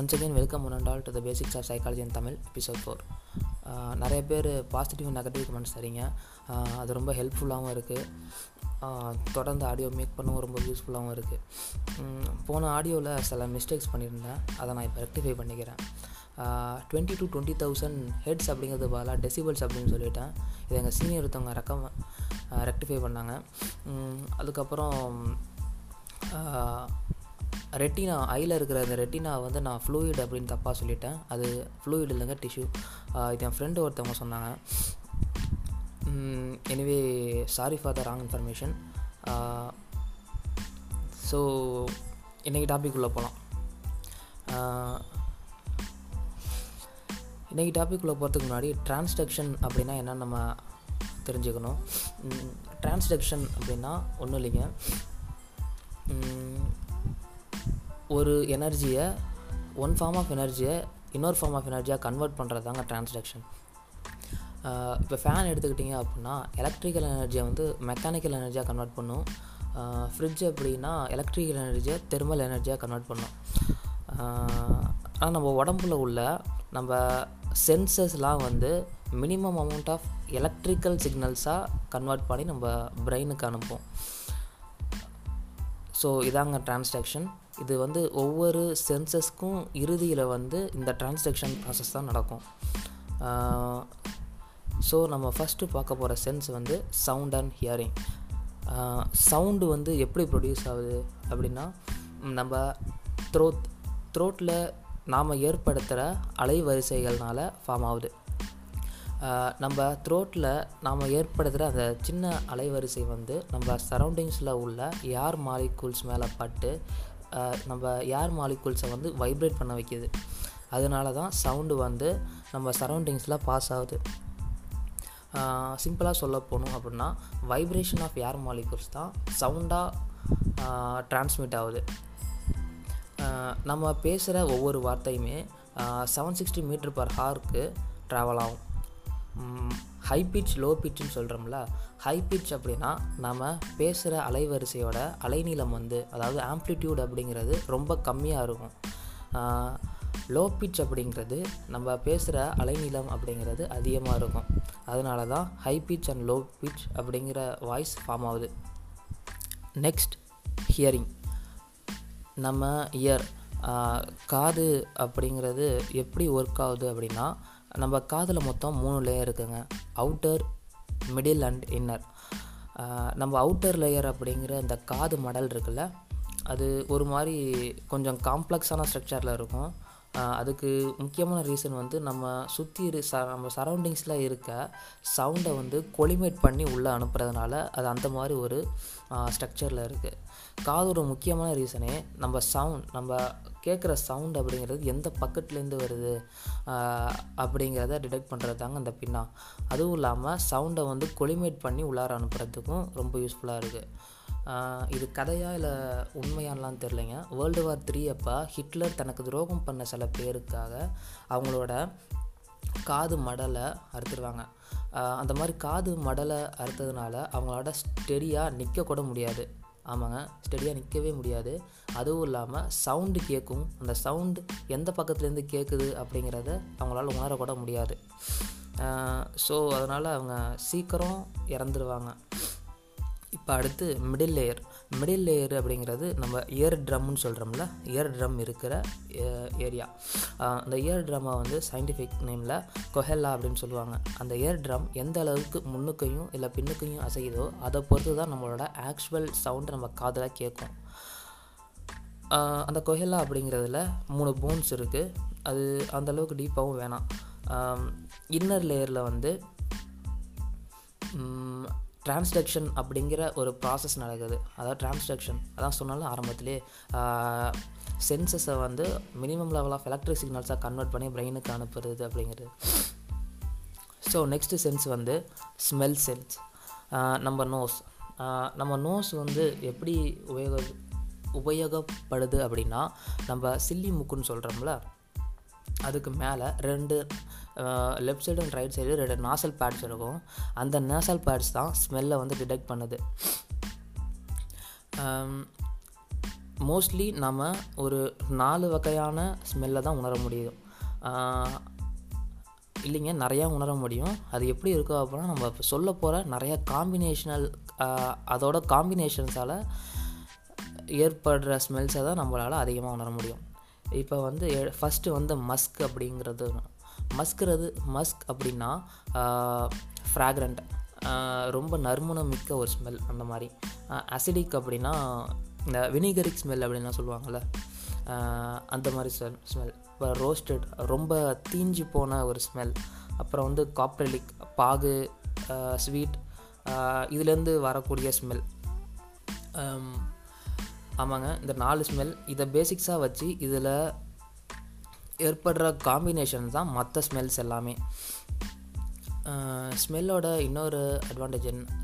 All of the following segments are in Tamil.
Once again welcome one and all to the basics of psychology in Tamil episode 4. நிறைய பேர் பாசிட்டிவ் நெகட்டிவ் கமெண்ட்ஸ் தரீங்க, அது ரொம்ப ஹெல்ப்ஃபுல்லாகவும் இருக்குது. தொடர்ந்து ஆடியோ மேக் பண்ணவும் ரொம்ப யூஸ்ஃபுல்லாகவும் இருக்குது. போன ஆடியோவில் சில மிஸ்டேக்ஸ் பண்ணியிருந்தேன், அதை நான் இப்போ ரெக்டிஃபை பண்ணிக்கிறேன். 20,000 to 20,000 ஹெட்ஸ் அப்படிங்கிறது பதிலாக டெசிபிள்ஸ் அப்படின்னு சொல்லிவிட்டேன். இதை எங்கள் சீனியர் ஒருத்தவங்க ரெக்டிஃபை பண்ணாங்க. அதுக்கப்புறம் ரெட்டினா, ஐயில் இருக்கிற அந்த ரெட்டினா வந்து நான் ஃப்ளூயிட் அப்படின்னு தப்பாக சொல்லிட்டேன். அது ஃப்ளூயிட் இல்லைங்க, டிஷ்யூ. இது என் ஃப்ரெண்டு ஒருத்தவங்க சொன்னாங்க. Anyway sorry for the wrong information. So இன்றைக்கி டாபிக் உள்ளே போகலாம். இன்றைக்கி டாபிக் உள்ளே போகிறதுக்கு முன்னாடி டிரான்ஸ்டக்ஷன் அப்படின்னா என்னென்னு நம்ம தெரிஞ்சுக்கணும். டிரான்ஸ்டக்ஷன் அப்படின்னா ஒன்றும் இல்லைங்க, ஒரு எனர்ஜியை, ஒன் ஃபார்ம் ஆஃப் எனர்ஜியை இன்னொரு ஃபார்ம் ஆஃப் எனர்ஜியாக கன்வெர்ட் பண்ணுறது தாங்க டிரான்ஸ்டக்ஷன். இப்போ ஃபேன் எடுத்துக்கிட்டிங்க அப்படின்னா எலக்ட்ரிக்கல் எனர்ஜியை வந்து மெக்கானிக்கல் எனர்ஜியாக கன்வெர்ட் பண்ணும். ஃப்ரிட்ஜ் அப்படின்னா எலக்ட்ரிக்கல் எனர்ஜியை தெர்மல் எனர்ஜியாக கன்வெர்ட் பண்ணும். ஆனால் நம்ம உடம்புல உள்ள நம்ம சென்சஸ்லாம் வந்து மினிமம் அமௌண்ட் ஆஃப் எலக்ட்ரிக்கல் சிக்னல்ஸாக கன்வெர்ட் பண்ணி நம்ம பிரெயினுக்கு அனுப்பும். ஸோ இதாங்க டிரான்ஸ்டக்ஷன். இது வந்து ஒவ்வொரு சென்சஸ்க்கும் இறுதியில் வந்து இந்த டிரான்ஸ்டக்ஷன் ப்ராசஸ் தான் நடக்கும். ஸோ நம்ம ஃபஸ்ட்டு பார்க்க போகிற சென்ஸ் வந்து சவுண்ட் அண்ட் ஹியரிங். சவுண்டு வந்து எப்படி ப்ரொடியூஸ் ஆகுது அப்படின்னா நம்ம த்ரோட்டில் நாம் ஏற்படுத்துகிற அலைவரிசைகள்னால் ஃபார்ம் ஆகுது. நம்ம த்ரோட்டில் நாம் ஏற்படுத்துகிற அந்த சின்ன அலைவரிசை வந்து நம்ம சரௌண்டிங்ஸில் உள்ள ஏர் மாலிகூல்ஸ் மேலே பட்டு நம்ம ஏர் மாலிகூல்ஸை வந்து வைப்ரேட் பண்ண வைக்கிது. அதனால தான் சவுண்டு வந்து நம்ம சரௌண்டிங்ஸில் பாஸ் ஆகுது. சிம்பிளாக சொல்ல போகணும் அப்படின்னா வைப்ரேஷன் ஆஃப் ஏர் மாலிகூல்ஸ் தான் சவுண்டாக டிரான்ஸ்மிட் ஆகுது. நம்ம பேசுகிற ஒவ்வொரு வார்த்தையுமே 760 meter per hour ட்ராவல் ஆகும். ஹை பிட்ச், லோ பிட்ச்னு சொல்கிறோம்ல. ஹை பிட்ச் அப்படின்னா நம்ம பேசுகிற அலைவரிசையோட அலைநீளம் வந்து, அதாவது ஆம்ப்ளிடியூட் அப்படிங்கிறது ரொம்ப கம்மியாக இருக்கும். லோ பிட்ச் அப்படிங்கிறது நம்ம பேசுகிற அலைநீளம் அப்படிங்கிறது அதிகமாக இருக்கும். அதனால தான் high pitch and low pitch அப்படிங்கிற வாய்ஸ் ஃபார்ம் ஆகுது. Next hearing. நம்ம இயர், காது அப்படிங்கிறது எப்படி ஒர்க் ஆகுது அப்படின்னா நம்ம காதில் மொத்தம் 3 லேயர் இருக்குங்க. Outer, middle and inner. நம்ம அவுட்டர் லேயர் அப்படிங்கிற இந்த காது மடல் இருக்குல்ல, அது ஒரு மாதிரி கொஞ்சம் காம்ப்ளெக்ஸான ஸ்ட்ரக்சரில் இருக்கும். அதுக்கு முக்கியமான ரீசன் வந்து நம்ம நம்ம சரௌண்டிங்ஸில் இருக்க சவுண்டை வந்து கொலிமேட் பண்ணி உள்ளே அனுப்புறதுனால அது அந்த மாதிரி ஒரு ஸ்ட்ரக்சரில் இருக்குது. காதோட முக்கியமான ரீசனே நம்ம கேட்குற சவுண்ட் அப்படிங்கிறது எந்த பக்கெட்லேருந்து வருது அப்படிங்கிறத டிடெக்ட் பண்ணுறது தாங்க அந்த பின்னா. அதுவும் இல்லாமல் சவுண்டை வந்து கொலிமேட் பண்ணி உள்ளார அனுப்புறதுக்கும் ரொம்ப யூஸ்ஃபுல்லாக இருக்குது. இது கதையாக இல்லை உண்மையானலாம் தெரிலங்க. World War III அப்போ ஹிட்லர் தனக்கு துரோகம் பண்ண சில பேருக்காக அவங்களோட காது மடலை அறுத்துடுவாங்க. அந்த மாதிரி காது மடலை அறுத்ததுனால அவங்களோட ஸ்டெடியாக நிற்கக்கூட முடியாது. ஆமாங்க, ஸ்டெடியாக நிற்கவே முடியாது. அதுவும் இல்லாமல் சவுண்டு கேட்கும், அந்த சவுண்டு எந்த பக்கத்துலேருந்து கேட்குது அப்படிங்கிறத அவங்களால உணரக்கூட முடியாது. ஸோ அதனால் அவங்க சீக்கிரம் இறந்துடுவாங்க. இப்போ அடுத்து மிடில் லேயர். மிடில் லேயர் அப்படிங்கிறது நம்ம இயர் ட்ரம்னு சொல்கிறோம்ல, இயர் ட்ரம் இருக்கிற ஏரியா. அந்த இயர் ட்ரம்மை வந்து சயின்டிஃபிக் நேமில் கொஹெல்லா அப்படின்னு சொல்லுவாங்க. அந்த இயர் ட்ரம் எந்த அளவுக்கு முன்னுக்கையும் இல்லை பின்னுக்கையும் அசையுதோ அதை பொறுத்து தான் நம்மளோட ஆக்சுவல் சவுண்டு நம்ம காதில் கேட்கும். அந்த கொஹெல்லா அப்படிங்கிறதுல 3 போன்ஸ் இருக்குது. அது அந்தளவுக்கு டீப்பாகவும் வேணாம். இன்னர் லேயரில் வந்து டிரான்ஸ்டக்ஷன் அப்படிங்கிற ஒரு ப்ராசஸ் நடக்குது. அதாவது டிரான்ஸ்டக்ஷன் அதான் சொன்னாலும் ஆரம்பத்திலே சென்சஸை வந்து மினிமம் லெவல் ஆஃப் எலக்ட்ரிக் சிக்னல்ஸாக கன்வெர்ட் பண்ணி பிரெயினுக்கு அனுப்புறது அப்படிங்கிறது. ஸோ நெக்ஸ்ட்டு சென்ஸ் வந்து ஸ்மெல் சென்ஸ். நம்ம நோஸ் வந்து எப்படி உபயோகப்படுது அப்படின்னா நம்ம சில்லி மூக்குன்னு சொல்கிறோம்ல, அதுக்கு மேலே 2 left side and right side 2 nasal pads இருக்கும். அந்த நாசல் பேட்ஸ் தான் ஸ்மெல்லை வந்து டிடெக்ட் பண்ணுது. மோஸ்ட்லி நம்ம ஒரு 4 வகையான ஸ்மெல்லை தான் உணர முடியும், இல்லைங்க நிறையா உணர முடியும். அது எப்படி இருக்கோ அப்படின்னா நம்ம இப்போ சொல்ல போகிற நிறையா அதோட காம்பினேஷன்ஸால் ஏற்படுற ஸ்மெல்ஸை தான் நம்மளால் அதிகமாக உணர முடியும். இப்போ வந்து ஃபஸ்ட்டு வந்து மஸ்க் அப்படிங்கிறது. மஸ்க் அப்படின்னா ஃப்ராக்ரண்ட், ரொம்ப நறுமணம் மிக்க ஒரு ஸ்மெல். அந்த மாதிரி அசிடிக் அப்படின்னா இந்த வினிகரிக் ஸ்மெல் அப்படின்லாம் சொல்லுவாங்கள்ல, அந்த மாதிரி ஸ்மெல். இப்போ ரோஸ்டட், ரொம்ப தீஞ்சி போன ஒரு ஸ்மெல். அப்புறம் வந்து காப்டலிக், பாகு, ஸ்வீட், இதுலேருந்து வரக்கூடிய ஸ்மெல். ஆமாங்க, இந்த 4 ஸ்மெல் இதை பேசிக்ஸாக வச்சு இதில் ஏற்படுற காம்பினேஷன் தான் மற்ற ஸ்மெல்ஸ் எல்லாமே. ஸ்மெல்லோட இன்னொரு அட்வான்டேஜ் என்ன,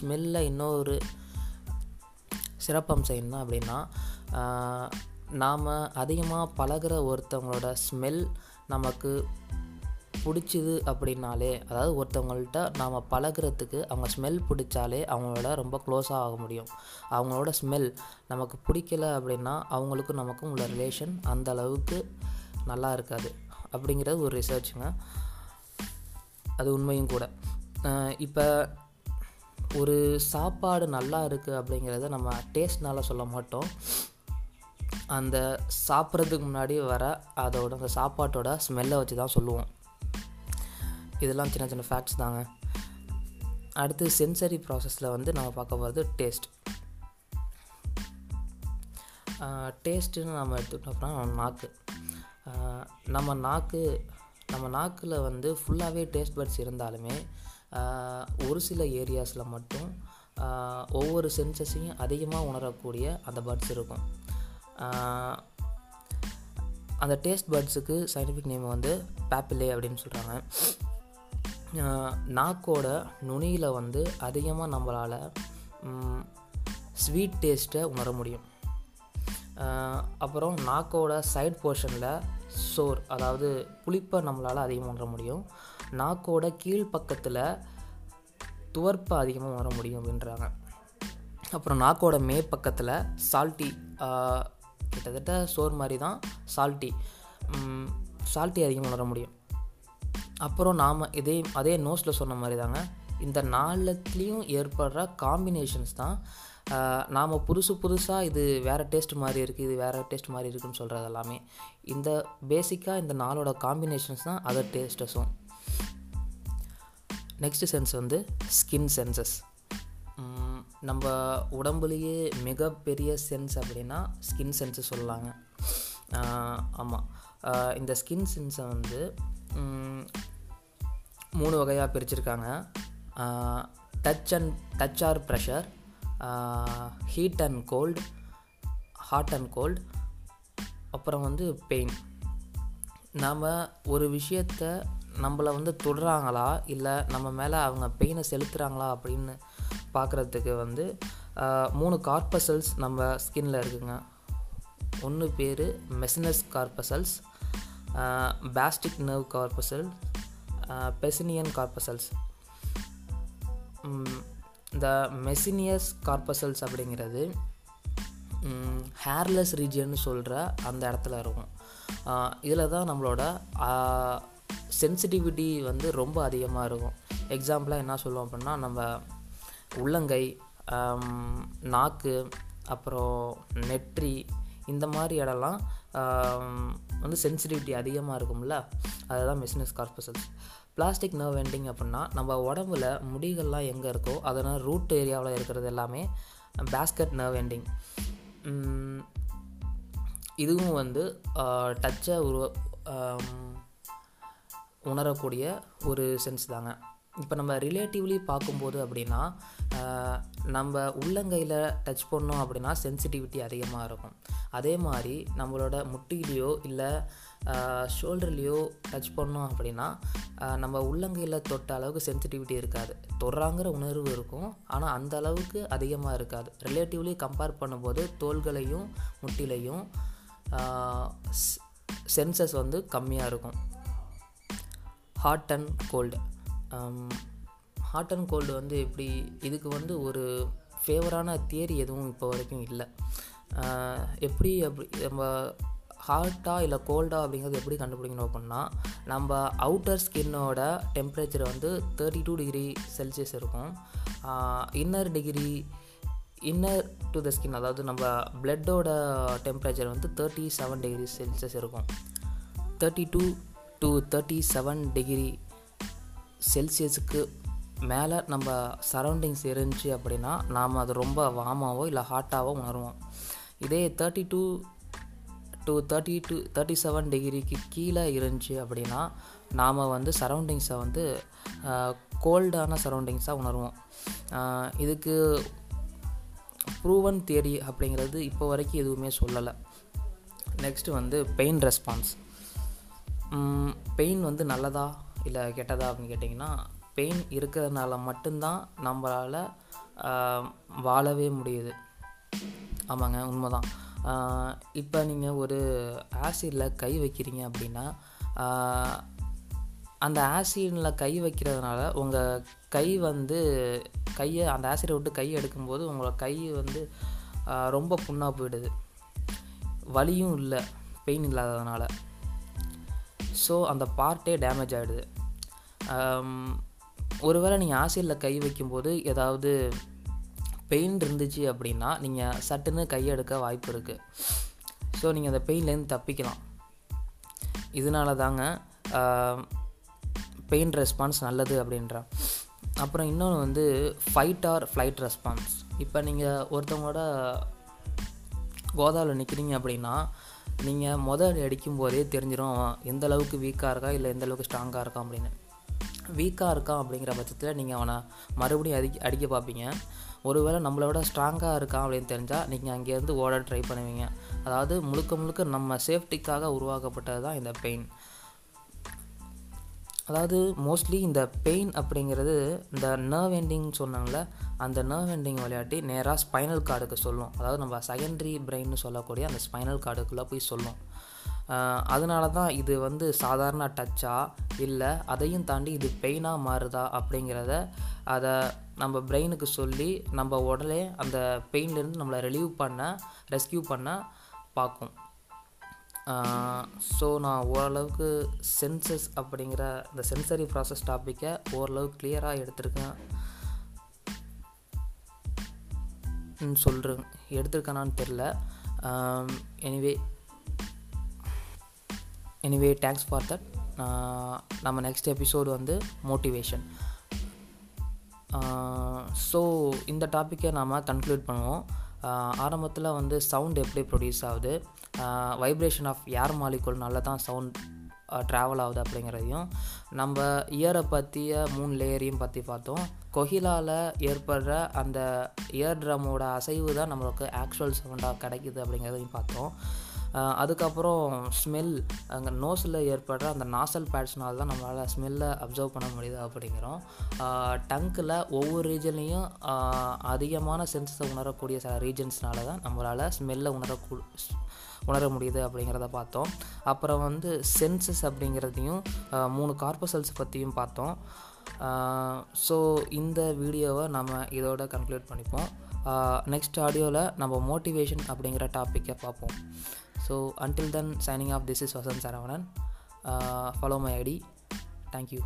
ஸ்மெல்லில் இன்னொரு சிறப்பம்சம் என்ன அப்படின்னா, நாம் அதிகமாக பழகிற ஒருத்தவங்களோட ஸ்மெல் நமக்கு பிடிச்சிது அப்படின்னாலே, அதாவது ஒருத்தவங்கள்ட்ட நாம் பழகிறதுக்கு அவங்க ஸ்மெல் பிடிச்சாலே அவங்களோட ரொம்ப க்ளோஸாக ஆக முடியும். அவங்களோட ஸ்மெல் நமக்கு பிடிக்கல அப்படின்னா அவங்களுக்கும் நமக்கும் உள்ள ரிலேஷன் அந்த அளவுக்கு நல்லா இருக்காது அப்படிங்கிறது ஒரு ரிசர்ச்சுங்க. அது உண்மையும் கூட. இப்போ ஒரு சாப்பாடு நல்லா இருக்குது அப்படிங்கிறத நம்ம டேஸ்ட்னால சொல்ல மாட்டோம், அந்த சாப்பிட்றதுக்கு முன்னாடி வர அதோட அந்த சாப்பாட்டோட ஸ்மெல்லை வச்சு தான் சொல்லுவோம். இதெல்லாம் சின்ன சின்ன ஃபேக்ட்ஸ் தாங்க. அடுத்து சென்சரி ப்ராசஸில் வந்து நம்ம பார்க்க போகிறது டேஸ்ட். டேஸ்ட்டுன்னு நம்ம எடுத்துக்கிட்டோம்னா நாக்கு. நம்ம நாக்கில் வந்து ஃபுல்லாகவே டேஸ்ட் பட்ஸ் இருந்தாலுமே ஒரு சில ஏரியாஸில் மட்டும் ஒவ்வொரு சென்சஸையும் அதிகமாக உணரக்கூடிய அந்த பட்ஸ் இருக்கும். அந்த டேஸ்ட் பட்ஸுக்கு சயின்டிஃபிக் நேம் வந்து பாப்பிலே அப்படின்னு சொல்கிறாங்க. நாக்கோட நுனியில் வந்து அதிகமாக நம்மளால் ஸ்வீட் டேஸ்ட்டை உணர முடியும். அப்புறம் நாக்கோட சைட் போர்ஷனில் சோர், அதாவது புளிப்பை நம்மளால் அதிகமாக உணர முடியும். நாக்கோட கீழ்ப்பக்கத்தில் துவர்ப்பை அதிகமாக உணர முடியும் அப்படின்றாங்க. அப்புறம் நாக்கோட மேற்பக்கத்தில் சால்ட்டி, கிட்டத்தட்ட சோர் மாதிரி தான், சால்ட்டி அதிகமாக உணர முடியும். அப்புறம் நாம் அதே நோஸில் சொன்ன மாதிரி தாங்க, இந்த 4த்துலேயும் ஏற்படுற காம்பினேஷன்ஸ் தான் நாம் புதுசாக இது வேறு டேஸ்ட் மாதிரி இருக்குது, இது வேறு டேஸ்ட் மாதிரி இருக்குதுன்னு சொல்கிறது எல்லாமே இந்த பேசிக்காக இந்த 4ஓட காம்பினேஷன்ஸ் தான் அதர் டேஸ்டஸும். நெக்ஸ்ட் சென்ஸ் வந்து ஸ்கின் சென்சஸ். நம்ம உடம்புலேயே மிகப்பெரிய சென்ஸ் அப்படின்னா ஸ்கின் சென்ஸு சொல்லலாங்க. ஆமாம், இந்த ஸ்கின் சென்ஸை வந்து 3 வகையாக பிரிச்சுருக்காங்க. Touch or pressure, hot and cold, அப்புறம் வந்து பெயின். நாம் ஒரு விஷயத்தை நம்மளை வந்து தொடுறாங்களா இல்லை நம்ம மேலே அவங்க பெயினை செலுத்துகிறாங்களா அப்படின்னு பார்க்குறதுக்கு வந்து 3 கார்பசல்ஸ் நம்ம ஸ்கின்ல இருக்குங்க. ஒன்று பேர் Meissner's corpuscles, பாஸ்டிக் nerve corpuscle, Pacinian corpuscles. இந்த மெசினியஸ் கார்பசல்ஸ் அப்படிங்கிறது ஹேர்லெஸ் ரீஜியன்னு சொல்கிற அந்த இடத்துல இருக்கும். இதில் தான் நம்மளோட சென்சிட்டிவிட்டி வந்து ரொம்ப அதிகமாக இருக்கும். எக்ஸாம்பிளாக என்ன சொல்லுவோம் அப்படின்னா, நம்ம உள்ளங்கை, நாக்கு, அப்புறம் நெற்றி, இந்த மாதிரி இடம்லாம் வந்து சென்சிட்டிவிட்டி அதிகமாக இருக்கும்ல, அதுதான் Meissner's corpuscles. Plastic nerve ending அப்படின்னா நம்ம உடம்புல முடிகள்லாம் எங்கே இருக்கோ அதனால் ரூட் ஏரியாவில் இருக்கிறது எல்லாமே பேஸ்கட் நர்வ் எண்டிங். இதுவும் வந்து டச்சை உணரக்கூடிய ஒரு சென்ஸ் தாங்க. இப்போ நம்ம ரிலேட்டிவ்லி பார்க்கும்போது அப்படின்னா, நம்ம உள்ளங்கையில் டச் பண்ணோம் அப்படின்னா சென்சிட்டிவிட்டி அதிகமாக இருக்கும். அதே மாதிரி நம்மளோட முட்டிலேயோ இல்லை ஷோல்டர்லேயோ டச் பண்ணோம் அப்படின்னா நம்ம உள்ளங்கையில் தொட்ட அளவுக்கு சென்சிட்டிவிட்டி இருக்காது. தொடுறாங்கிற உணர்வு இருக்கும், ஆனால் அந்த அளவுக்கு அதிகமாக இருக்காது. ரிலேட்டிவ்லி கம்பேர் பண்ணும்போது தோள்களையும் முட்டிலையும் சென்சஸ் வந்து கம்மியாக இருக்கும். ஹாட் அண்ட் கோல்டு வந்து எப்படி, இதுக்கு வந்து ஒரு ஃபேவரான தியரி எதுவும் இப்போ வரைக்கும் இல்லை. எப்படி அப்படி நம்ம ஹாட்டாக இல்லை கோல்டாக அப்படிங்கிறது எப்படி கண்டுபிடிக்கணும் அப்படின்னா, நம்ம அவுட்டர் ஸ்கின்னோட டெம்பரேச்சர் வந்து 32 டிகிரி செல்சியஸ் இருக்கும். இன்னர் டு த ஸ்கின், அதாவது நம்ம பிளட்டோட டெம்பரேச்சர் வந்து 37 டிகிரி செல்சியஸ் இருக்கும். 32 to 37 டிகிரி செல்சியஸுக்கு மேலே நம்ம சரௌண்டிங்ஸ் இருந்துச்சு அப்படின்னா நாம் அது ரொம்ப வார்மாவோ இல்லை ஹாட்டாவோ உணருவோம். இதே 32 to 37 டிகிரிக்கு கீழே இருந்துச்சு அப்படின்னா நாம் வந்து சரௌண்டிங்ஸை வந்து கோல்டான சரௌண்டிங்ஸாக உணருவோம். இதுக்கு ப்ரூவன் தியரி அப்படிங்கிறது இப்போ வரைக்கும் எதுவுமே சொல்லலை. நெக்ஸ்ட்டு வந்து பெயின் ரெஸ்பான்ஸ். பெயின் வந்து நல்லதா இல்லை கெட்டதா அப்படின்னு கேட்டிங்கன்னா, பெயின் இருக்கிறதுனால மட்டும்தான் நம்மளால் வாழவே முடியுது. ஆமாங்க, உண்மைதான். இப்போ நீங்கள் ஒரு ஆசிடில் கை வைக்கிறீங்க அப்படின்னா, அந்த ஆசிடில் கை வைக்கிறதுனால உங்கள் கை வந்து கையை அந்த ஆசிடை விட்டு கையை எடுக்கும்போது உங்களோட கை வந்து ரொம்ப புண்ணாக போயிடுது. வலியும் இல்லை, பெயின் இல்லாததுனால. ஸோ அந்த பார்ட்டே டேமேஜ் ஆகிடுது. ஒருவேளை நீங்கள் ஆசிடில் கை வைக்கும்போது ஏதாவது பெயின் இருந்துச்சு அப்படின்னா நீங்கள் சட்டுன்னு கையெடுக்க வாய்ப்பு இருக்குது. ஸோ நீங்கள் அந்த பெயின்லேருந்து தப்பிக்கலாம். இதனால தாங்க பெயின் ரெஸ்பான்ஸ் நல்லது அப்படின்ற. அப்புறம் இன்னொன்று வந்து ஃபைட் ஆர் ஃப்ளைட் ரெஸ்பான்ஸ். இப்போ நீங்கள் ஒருத்தவங்களோட கோதாவில் நிற்கிறீங்க அப்படின்னா, நீங்கள் முதல் அடிக்கும் போதே தெரிஞ்சிடும் எந்தளவுக்கு வீக்காக இருக்கா இல்லை எந்தளவுக்கு ஸ்ட்ராங்காக இருக்கா அப்படின்னு. வீக்காக இருக்கான் அப்படிங்கிற பட்சத்தில் நீங்கள் அவனை மறுபடியும் அடிக்க பார்ப்பீங்க. ஒருவேளை நம்மளோட ஸ்ட்ராங்காக இருக்கான் அப்படின்னு தெரிஞ்சால் நீங்கள் அங்கேருந்து ஓட ட்ரை பண்ணுவீங்க. அதாவது முழுக்க முழுக்க நம்ம சேஃப்டிக்காக உருவாக்கப்பட்டது தான் இந்த பெயின். அதாவது மோஸ்ட்லி இந்த பெயின் அப்படிங்கிறது இந்த நர்வ் எண்டிங் சொன்னாங்களே, அந்த நர்வ் எண்டிங் விளையாட்டி நேராக ஸ்பைனல் கார்டுக்கு சொல்லும். அதாவது நம்ம செகண்டரி பிரெயின்னு சொல்லக்கூடிய அந்த ஸ்பைனல் கார்டுக்குள்ளே போய் சொல்லும். அதனால தான் இது வந்து சாதாரண டச்சா இல்லை அதையும் தாண்டி இது பெயினாக மாறுதா அப்படிங்கிறத அதை நம்ம பிரெயினுக்கு சொல்லி நம்ம உடலே அந்த பெயின்லேருந்து நம்மளை ரெஸ்கியூ பண்ண பார்க்கும். ஸோ நான் ஓரளவுக்கு சென்சஸ் அப்படிங்கிற இந்த சென்சரி ப்ராசஸ் டாப்பிக்கை ஓரளவுக்கு கிளியராக எடுத்துருக்கேனான்னு தெரில. Anyway thanks for that. நம்ம நெக்ஸ்ட் எபிசோடு வந்து மோட்டிவேஷன். ஸோ இந்த டாப்பிக்கை நாம் கன்க்ளூட் பண்ணுவோம். ஆரம்பத்தில் வந்து சவுண்ட் எப்படி ப்ரொடியூஸ் ஆகுது, வைப்ரேஷன் ஆஃப் ஏர் மாலிகுல்னால தான் சவுண்ட் ட்ராவல் ஆகுது அப்படிங்கிறதையும், நம்ம இயரை பற்றிய 3 லேயரையும் பற்றி பார்த்தோம். கொஹிலாவில் ஏற்படுற அந்த இயர் ட்ரம்மோட அசைவு தான் நம்மளுக்கு ஆக்சுவல் சவுண்டாக கிடைக்குது அப்படிங்கிறதையும் பார்த்தோம். அதுக்கப்புறம் ஸ்மெல், அங்கே நோஸில் ஏற்படுற அந்த நாசல் பேட்ஸ்னால் தான் நம்மளால் ஸ்மெல்லை அப்சர்வ் பண்ண முடியுது அப்படிங்கிறோம். டங்கில் ஒவ்வொரு ரீஜன்லேயும் அதிகமான சென்சஸை உணரக்கூடிய சில ரீஜன்ஸ்னால தான் நம்மளால் ஸ்மெல்லை உணர முடியுது அப்படிங்கிறத பார்த்தோம். அப்புறம் வந்து சென்சஸ் அப்படிங்கிறதையும் 3 கார்பசல்ஸ் பற்றியும் பார்த்தோம். ஸோ இந்த வீடியோவை நம்ம இதோட கன்க்ளூட் பண்ணிப்போம். நெக்ஸ்ட் ஆடியோவில் நம்ம மோட்டிவேஷன் அப்படிங்கிற டாப்பிக்கை பார்ப்போம். So until then signing off. This is Vasan Saravanan. Follow my ID. Thank you.